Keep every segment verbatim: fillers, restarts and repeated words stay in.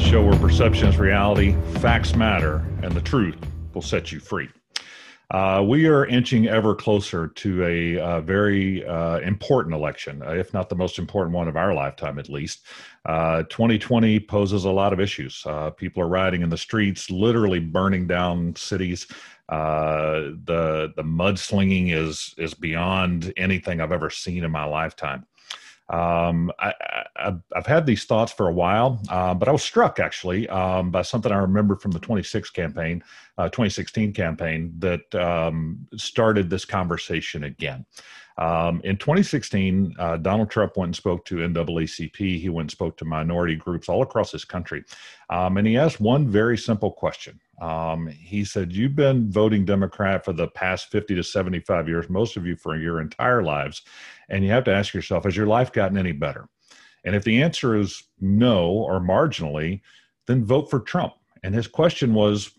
show where perception is reality, facts matter, and the truth will set you free. Uh, we are inching ever closer to a, a very uh, important election, if not the most important one of our lifetime, at least. Uh, twenty twenty poses a lot of issues. Uh, people are rioting in the streets, literally burning down cities. Uh, the the mudslinging is is beyond anything I've ever seen in my lifetime. Um, I, I, I've had these thoughts for a while, uh, but I was struck actually um, by something I remember from the twenty-six campaign, uh, twenty sixteen campaign that um, started this conversation again. Um, in twenty sixteen, uh, Donald Trump went and spoke to N double A C P. He went and spoke to minority groups all across this country. Um, and he asked one very simple question. Um, he said, you've been voting Democrat for the past fifty to seventy-five years, most of you for your entire lives. And you have to ask yourself, has your life gotten any better? And if the answer is no, or marginally, then vote for Trump. And his question was,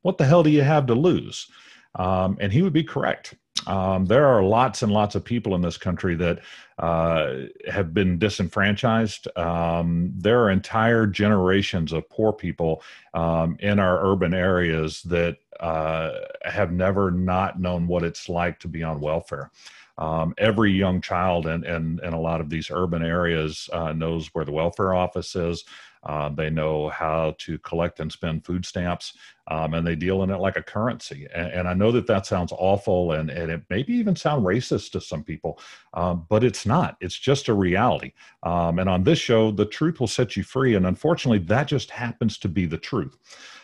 what the hell do you have to lose? Um, and he would be correct. Um, there are lots and lots of people in this country that uh, have been disenfranchised. Um, there are entire generations of poor people um, in our urban areas that uh, have never not known what it's like to be on welfare. Um, every young child in, in, in a lot of these urban areas uh, knows where the welfare office is. Uh, they know how to collect and spend food stamps, um, and they deal in it like a currency. And, and I know that that sounds awful, and, and it maybe even sound racist to some people, um, but it's not. It's just a reality. Um, and on this show, the truth will set you free. And unfortunately, that just happens to be the truth.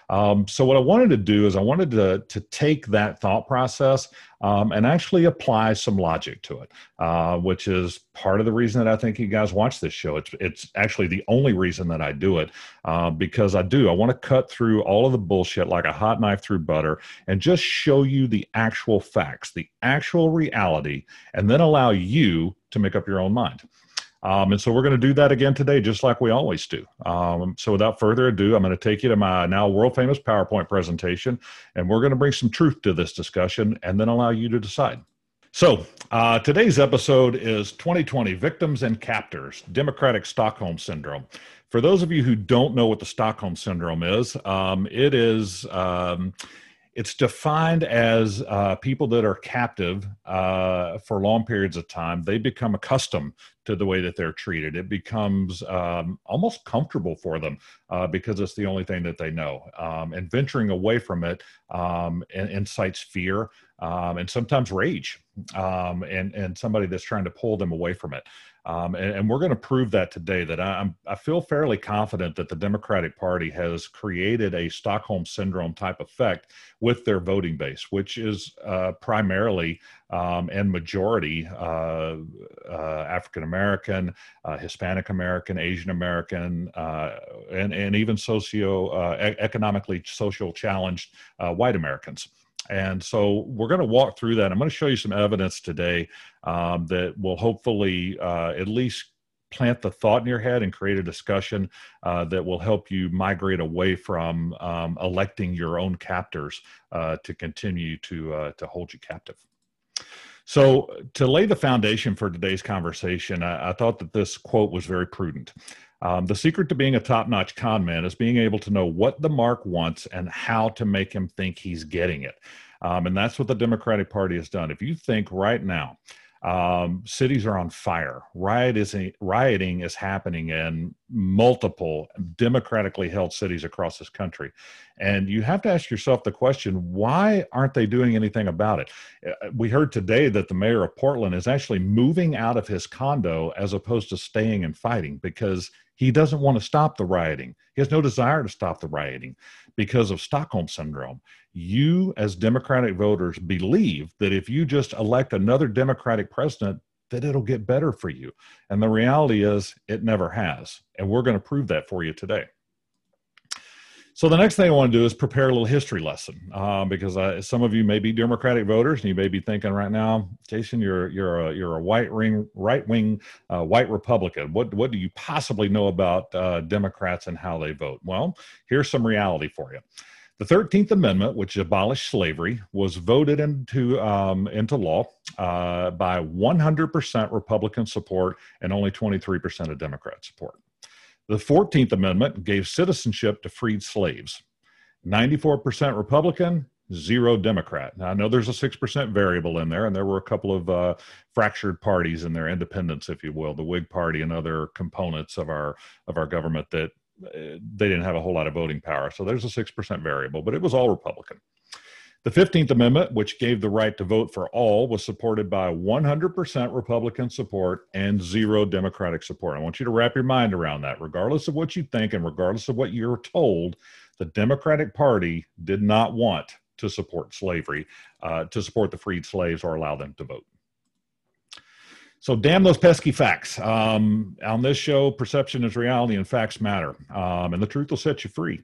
Um, so what I wanted to do is I wanted to, to take that thought process um, and actually apply some logic to it, uh, which is part of the reason that I think you guys watch this show. It's, it's actually the only reason that I do it uh, because I do. I want to cut through all of the bullshit like a hot knife through butter and just show you the actual facts, the actual reality, and then allow you to make up your own mind. Um, and so we're going to do that again today, just like we always do. Um, so without further ado, I'm going to take you to my now world-famous PowerPoint presentation, and we're going to bring some truth to this discussion and then allow you to decide. So uh, today's episode is twenty twenty Victims and Captors, Democratic Stockholm Syndrome. For those of you who don't know what the Stockholm Syndrome is, um, it is... Um, It's defined as uh, people that are captive uh, for long periods of time. They become accustomed to the way that they're treated. It becomes um, almost comfortable for them uh, because it's the only thing that they know. Um, and venturing away from it um, incites fear um, and sometimes rage um, and, and somebody that's trying to pull them away from it. Um, and, and we're going to prove that today, that I'm, I feel fairly confident that the Democratic Party has created a Stockholm Syndrome type effect with their voting base, which is uh, primarily um, and majority uh, uh, African American, uh, Hispanic American, Asian American, uh, and, and even socio uh, economically social challenged uh, white Americans. And so we're going to walk through that. I'm going to show you some evidence today um, that will hopefully uh, at least plant the thought in your head and create a discussion uh, that will help you migrate away from um, electing your own captors uh, to continue to uh, to hold you captive. So to lay the foundation for today's conversation, I, I thought that this quote was very prudent. Um, the secret to being a top-notch con man is being able to know what the mark wants and how to make him think he's getting it. Um, and that's what the Democratic Party has done. If you think right now, um, cities are on fire, riot is, rioting is happening in multiple democratically held cities across this country. And you have to ask yourself the question, why aren't they doing anything about it? We heard today that the mayor of Portland is actually moving out of his condo as opposed to staying and fighting because he doesn't want to stop the rioting. He has no desire to stop the rioting because of Stockholm Syndrome. You as Democratic voters believe that if you just elect another Democratic president, that it'll get better for you. And the reality is it never has. And we're going to prove that for you today. So the next thing I want to do is prepare a little history lesson uh, because I, some of you may be Democratic voters and you may be thinking right now, Jason, you're you're a, you're a white ring, right-wing uh, white Republican. What what do you possibly know about uh, Democrats and how they vote? Well, here's some reality for you. The thirteenth Amendment, which abolished slavery, was voted into um, into law uh, by one hundred percent Republican support and only twenty-three percent of Democrat support. The fourteenth Amendment gave citizenship to freed slaves. ninety-four percent Republican, zero Democrat. Now, I know there's a six percent variable in there, and there were a couple of uh, fractured parties in their independence, if you will, the Whig Party and other components of our, of our government that uh, they didn't have a whole lot of voting power. So there's a six percent variable, but it was all Republican. The fifteenth Amendment, which gave the right to vote for all, was supported by one hundred percent Republican support and zero Democratic support. I want you to wrap your mind around that. Regardless of what you think and regardless of what you're told, the Democratic Party did not want to support slavery, uh, to support the freed slaves or allow them to vote. So damn those pesky facts. Um, on this show, perception is reality and facts matter. Um, and the truth will set you free.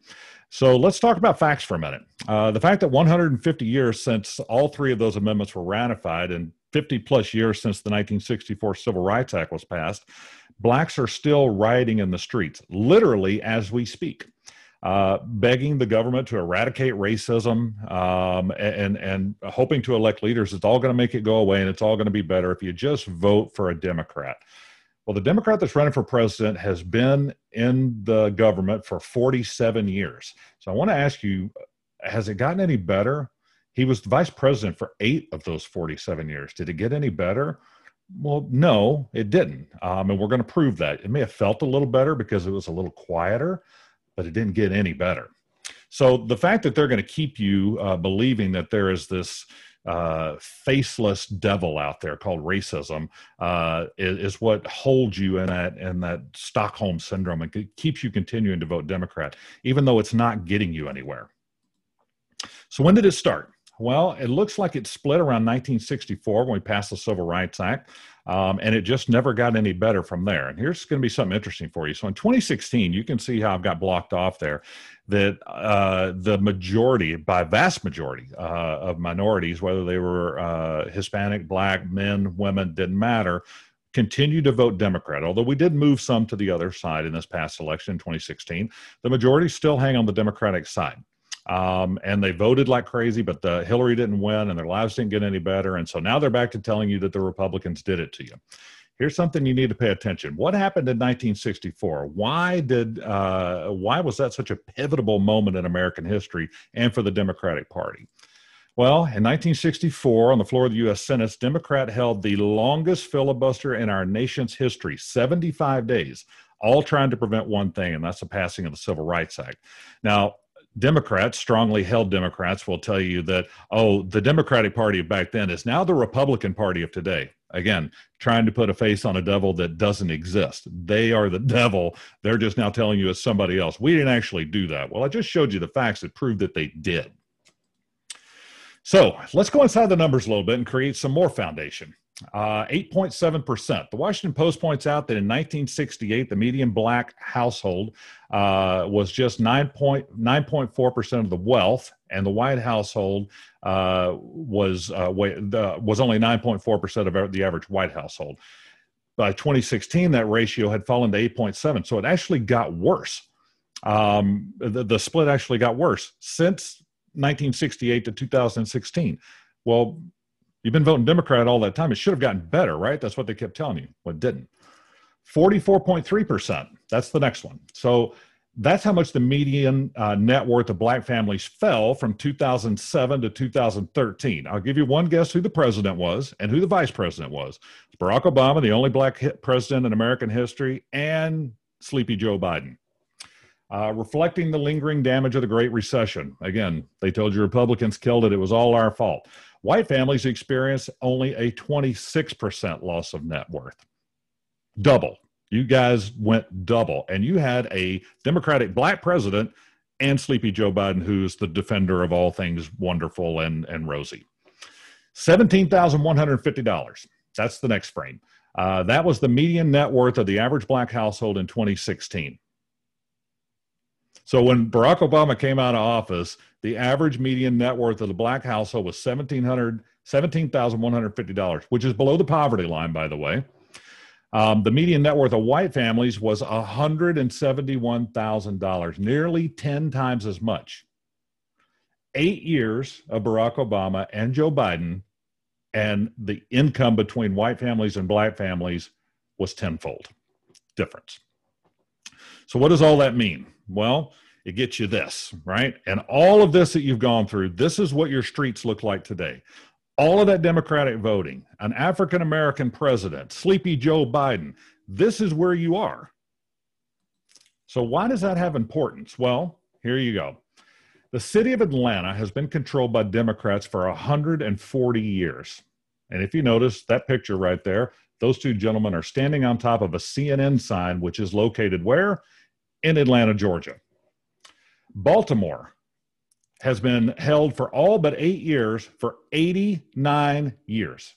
So let's talk about facts for a minute. Uh, the fact that one hundred fifty years since all three of those amendments were ratified and fifty plus years since the nineteen sixty-four Civil Rights Act was passed, blacks are still rioting in the streets, literally as we speak, uh, begging the government to eradicate racism um, and, and hoping to elect leaders. It's all going to make it go away and it's all going to be better if you just vote for a Democrat. Well, the Democrat that's running for president has been in the government for forty-seven years. So I want to ask you, has it gotten any better? He was the vice president for eight of those forty-seven years. Did it get any better? Well, no, it didn't. Um, and we're going to prove that. It may have felt a little better because it was a little quieter, but it didn't get any better. So the fact that they're going to keep you uh, believing that there is this uh, faceless devil out there called racism uh, is, is what holds you in that, in that Stockholm Syndrome and keeps you continuing to vote Democrat, even though it's not getting you anywhere. So when did it start? Well, it looks like it split around nineteen sixty-four when we passed the Civil Rights Act, um, and it just never got any better from there. And here's going to be something interesting for you. So in twenty sixteen, you can see how I've got blocked off there, that uh, the majority, by vast majority uh, of minorities, whether they were uh, Hispanic, black, men, women, didn't matter, continued to vote Democrat. Although we did move some to the other side in this past election in twenty sixteen, the majority still hang on the Democratic side. Um, and they voted like crazy, but the Hillary didn't win and their lives didn't get any better. And so now they're back to telling you that the Republicans did it to you. Here's something you need to pay attention. What happened in nineteen sixty-four? Why did, uh, why was that such a pivotal moment in American history and for the Democratic Party? Well, in nineteen sixty-four, on the floor of the U S Senate, Democrat held the longest filibuster in our nation's history, seventy-five days, all trying to prevent one thing, and that's the passing of the Civil Rights Act. Now, Democrats, strongly held Democrats, will tell you that, oh, the Democratic Party of back then is now the Republican Party of today. Again, trying to put a face on a devil that doesn't exist. They are the devil. They're just now telling you it's somebody else. We didn't actually do that. Well, I just showed you the facts that prove that they did. So let's go inside the numbers a little bit and create some more foundation. Uh, eight point seven percent. The Washington Post points out that in nineteen sixty-eight, the median black household uh, was just nine point four percent of the wealth, and the white household uh, was, uh, was only nine point four percent of the average white household. By twenty sixteen, that ratio had fallen to eight point seven, so it actually got worse. Um, the, the split actually got worse since nineteen sixty-eight to two thousand sixteen. Well, you've been voting Democrat all that time. It should have gotten better, right? That's what they kept telling you. Well, it didn't. forty-four point three percent. That's the next one. So that's how much the median uh, net worth of black families fell from two thousand seven to two thousand thirteen. I'll give you one guess who the president was and who the vice president was. It's Barack Obama, the only black president in American history, and Sleepy Joe Biden. Uh, reflecting the lingering damage of the Great Recession. Again, they told you Republicans killed it. It was all our fault. White families experienced only a twenty-six percent loss of net worth. Double. You guys went double. And you had a Democratic black president and Sleepy Joe Biden, who's the defender of all things wonderful and, and rosy. seventeen thousand one hundred fifty dollars. That's the next frame. Uh, that was the median net worth of the average black household in twenty sixteen. So when Barack Obama came out of office, the average median net worth of the black household was seventeen thousand one hundred fifty dollars, which is below the poverty line, by the way. Um, the median net worth of white families was one hundred seventy-one thousand dollars, nearly ten times as much. Eight years of Barack Obama and Joe Biden, and the income between white families and black families was tenfold difference. So what does all that mean? Well, it gets you this, right? And all of this that you've gone through, this is what your streets look like today. All of that Democratic voting, an African-American president, Sleepy Joe Biden, this is where you are. So why does that have importance? Well, here you go. The city of Atlanta has been controlled by Democrats for one hundred forty years. And if you notice that picture right there, those two gentlemen are standing on top of a C N N sign, which is located where? In Atlanta, Georgia. Baltimore has been held for all but eight years for eighty-nine years.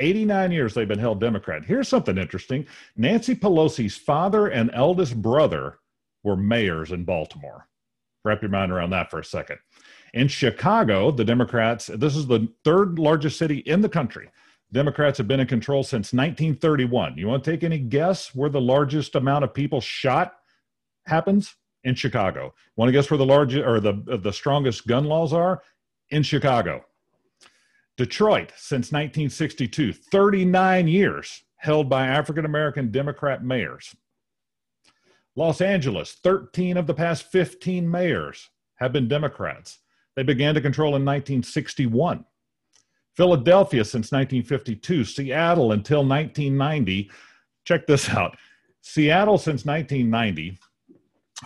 eighty-nine years they've been held Democrat. Here's something interesting. Nancy Pelosi's father and eldest brother were mayors in Baltimore. Wrap your mind around that for a second. In Chicago, the Democrats, this is the third largest city in the country. Democrats have been in control since nineteen thirty-one. You want to take any guess where the largest amount of people shot happens? In Chicago. Want to guess where the largest or the the strongest gun laws are? In Chicago. Detroit, since nineteen sixty-two, thirty-nine years held by African-American Democrat mayors. Los Angeles, thirteen of the past fifteen mayors have been Democrats. They began to control in nineteen sixty-one. Philadelphia, since nineteen fifty-two. Seattle, until nineteen ninety. Check this out. Seattle, since nineteen ninety.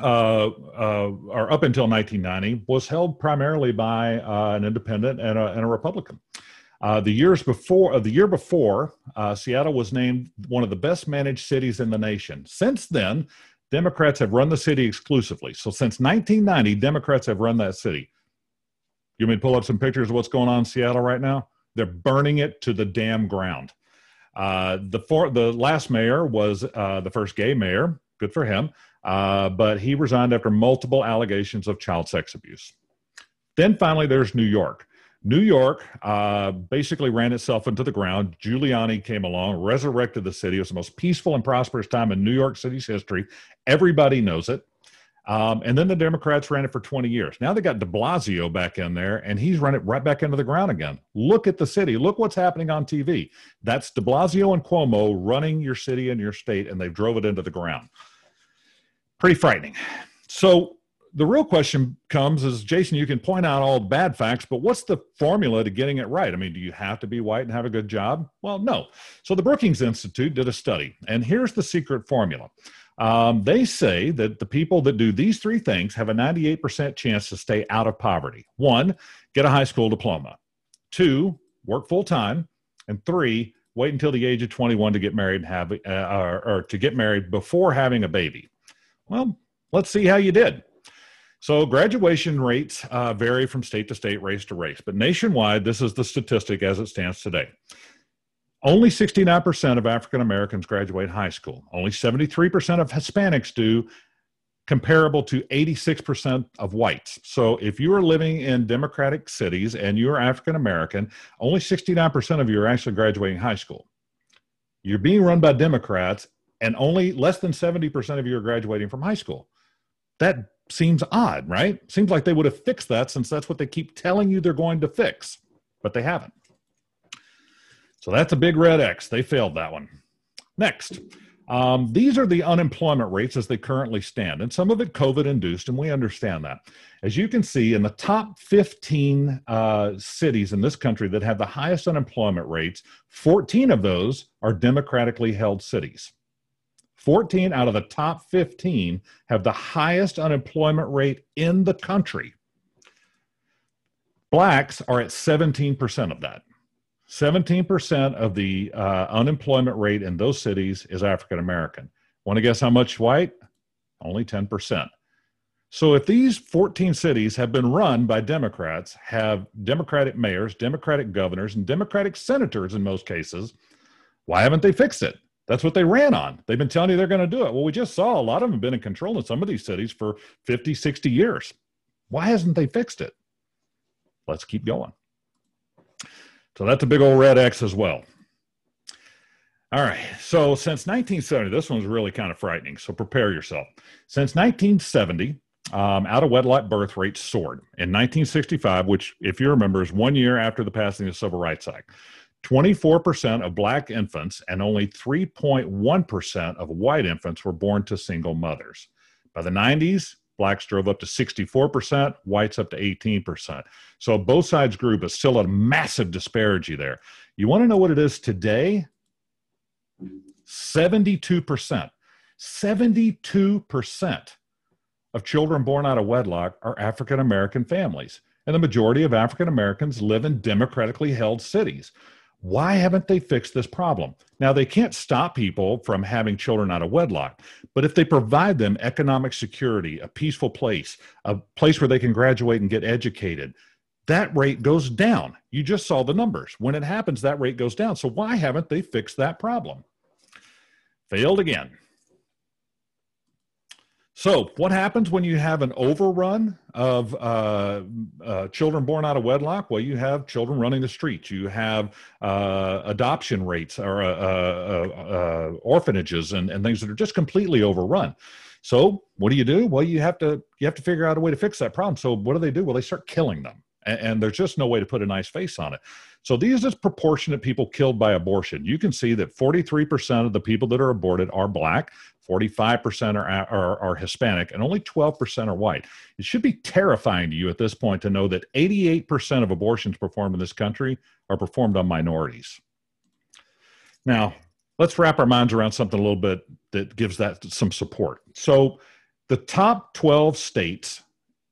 Uh, uh, or up until nineteen ninety, was held primarily by uh, an independent and a, and a Republican. Uh, the years before, uh, the year before, uh, Seattle was named one of the best managed cities in the nation. Since then, Democrats have run the city exclusively. So since nineteen ninety, Democrats have run that city. You want me to pull up some pictures of what's going on in Seattle right now? They're burning it to the damn ground. Uh, the, for, the last mayor was uh, the first gay mayor. Good for him. Uh, but he resigned after multiple allegations of child sex abuse. Then finally, there's New York. New York uh, basically ran itself into the ground. Giuliani came along, resurrected the city. It was the most peaceful and prosperous time in New York City's history. Everybody knows it. Um, and then the Democrats ran it for twenty years. Now they got de Blasio back in there, and he's run it right back into the ground again. Look at the city. Look what's happening on T V. That's de Blasio and Cuomo running your city and your state, and they drove it into the ground. Pretty frightening. So the real question comes is, Jason, you can point out all the bad facts, but what's the formula to getting it right? I mean, do you have to be white and have a good job? Well, no. So the Brookings Institute did a study, and here's the secret formula. Um, they say that the people that do these three things have a ninety-eight percent chance to stay out of poverty. One, get a high school diploma. Two, work full time. And three, wait until the age of twenty-one to get married and have, uh, or, or to get married before having a baby. Well, let's see how you did. So graduation rates uh, vary from state to state, race to race, but nationwide, this is the statistic as it stands today. Only sixty-nine percent of African-Americans graduate high school. Only seventy-three percent of Hispanics do, comparable to eighty-six percent of whites. So if you are living in Democratic cities and you're African-American, only sixty-nine percent of you are actually graduating high school. You're being run by Democrats, and only less than seventy percent of you are graduating from high school. That seems odd, right? Seems like they would have fixed that, since that's what they keep telling you they're going to fix, but they haven't. So that's a big red X. They failed that one. Next, um, these are the unemployment rates as they currently stand, and some of it COVID-induced, and we understand that. As you can see, in the top fifteen uh, cities in this country that have the highest unemployment rates, fourteen of those are democratically held cities. fourteen out of the top fifteen have the highest unemployment rate in the country. Blacks are at seventeen percent of that. seventeen percent of the uh, unemployment rate in those cities is African-American. Want to guess how much white? Only ten percent. So if these fourteen cities have been run by Democrats, have Democratic mayors, Democratic governors, and Democratic senators in most cases, why haven't they fixed it? That's what they ran on. They've been telling you they're going to do it. Well, we just saw a lot of them have been in control in some of these cities for fifty, sixty years. Why hasn't they fixed it? Let's keep going. So that's a big old red X as well. All right. So since nineteen seventy, this one's really kind of frightening. So prepare yourself. Since nineteen seventy, um, out-of-wedlock birth rates soared. In nineteen sixty-five, which, if you remember, is one year after the passing of the Civil Rights Act, twenty-four percent of black infants and only three point one percent of white infants were born to single mothers. By the nineties, blacks drove up to sixty-four percent, whites up to eighteen percent. So both sides grew, but still a massive disparity there. You want to know what it is today? seventy-two percent. seventy-two percent of children born out of wedlock are African-American families. And the majority of African-Americans live in democratically held cities. Why haven't they fixed this problem? Now, they can't stop people from having children out of wedlock, but if they provide them economic security, a peaceful place, a place where they can graduate and get educated, that rate goes down. You just saw the numbers. When it happens, that rate goes down. So why haven't they fixed that problem? Failed again. So what happens when you have an overrun of uh, uh, children born out of wedlock? Well, you have children running the streets. You have uh, adoption rates or uh, uh, uh, orphanages and, and things that are just completely overrun. So what do you do? Well, you have to, you have to figure out a way to fix that problem. So what do they do? Well, they start killing them. And, and there's just no way to put a nice face on it. So these are disproportionate people killed by abortion. You can see that forty-three percent of the people that are aborted are black, forty-five percent are, are, are Hispanic, and only twelve percent are white. It should be terrifying to you at this point to know that eighty-eight percent of abortions performed in this country are performed on minorities. Now, let's wrap our minds around something a little bit that gives that some support. So the top twelve states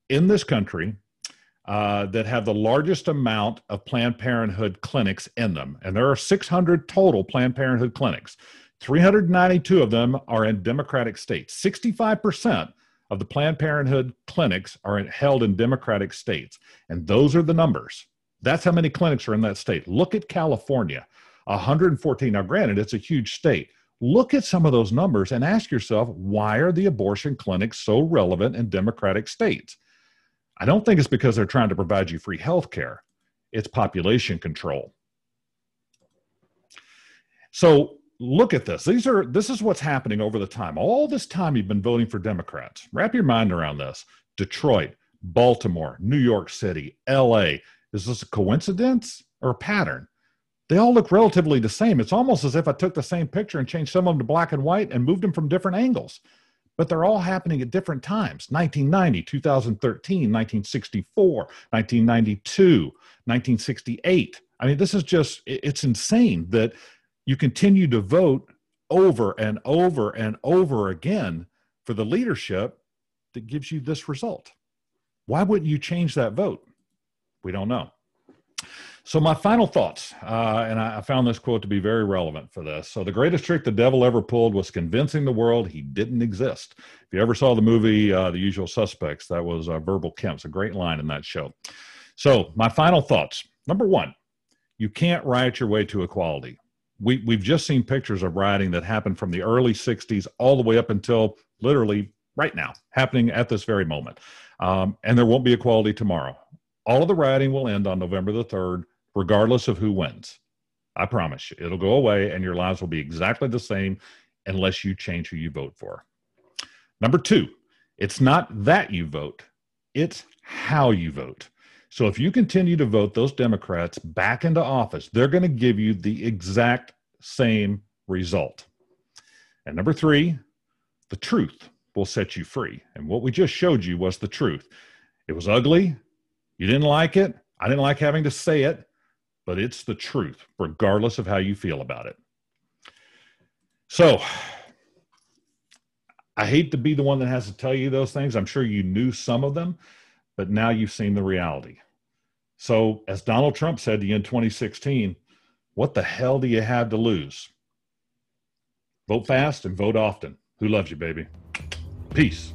in this country Uh, that have the largest amount of Planned Parenthood clinics in them. And there are six hundred total Planned Parenthood clinics. three hundred ninety-two of them are in Democratic states. sixty-five percent of the Planned Parenthood clinics are in, held in Democratic states. And those are the numbers. That's how many clinics are in that state. Look at California, one hundred fourteen. Now, granted, it's a huge state. Look at some of those numbers and ask yourself, why are the abortion clinics so relevant in Democratic states? I don't think it's because they're trying to provide you free health care. It's population control. So look at this. These are, this is what's happening over the time. All this time you've been voting for Democrats. Wrap your mind around this. Detroit, Baltimore, New York City, L A. Is this a coincidence or a pattern? They all look relatively the same. It's almost as if I took the same picture and changed some of them to black and white and moved them from different angles. But they're all happening at different times, nineteen ninety, two thousand thirteen, nineteen sixty-four, nineteen ninety-two, nineteen sixty-eight. I mean, this is just, it's insane that you continue to vote over and over and over again for the leadership that gives you this result. Why wouldn't you change that vote? We don't know. So my final thoughts, uh, and I found this quote to be very relevant for this. So the greatest trick the devil ever pulled was convincing the world he didn't exist. If you ever saw the movie, uh, The Usual Suspects, that was uh, Verbal Kemp's, a great line in that show. So my final thoughts. Number one, you can't riot your way to equality. We, we've just seen pictures of rioting that happened from the early sixties all the way up until literally right now, happening at this very moment. Um, and there won't be equality tomorrow. All of the rioting will end on November the third, regardless of who wins. I promise you, it'll go away and your lives will be exactly the same unless you change who you vote for. Number two, it's not that you vote, it's how you vote. So if you continue to vote those Democrats back into office, they're going to give you the exact same result. And number three, the truth will set you free. And what we just showed you was the truth. It was ugly. You didn't like it. I didn't like having to say it, but it's the truth, regardless of how you feel about it. So I hate to be the one that has to tell you those things. I'm sure you knew some of them, but now you've seen the reality. So as Donald Trump said to you in twenty sixteen, what the hell do you have to lose? Vote fast and vote often. Who loves you, baby? Peace.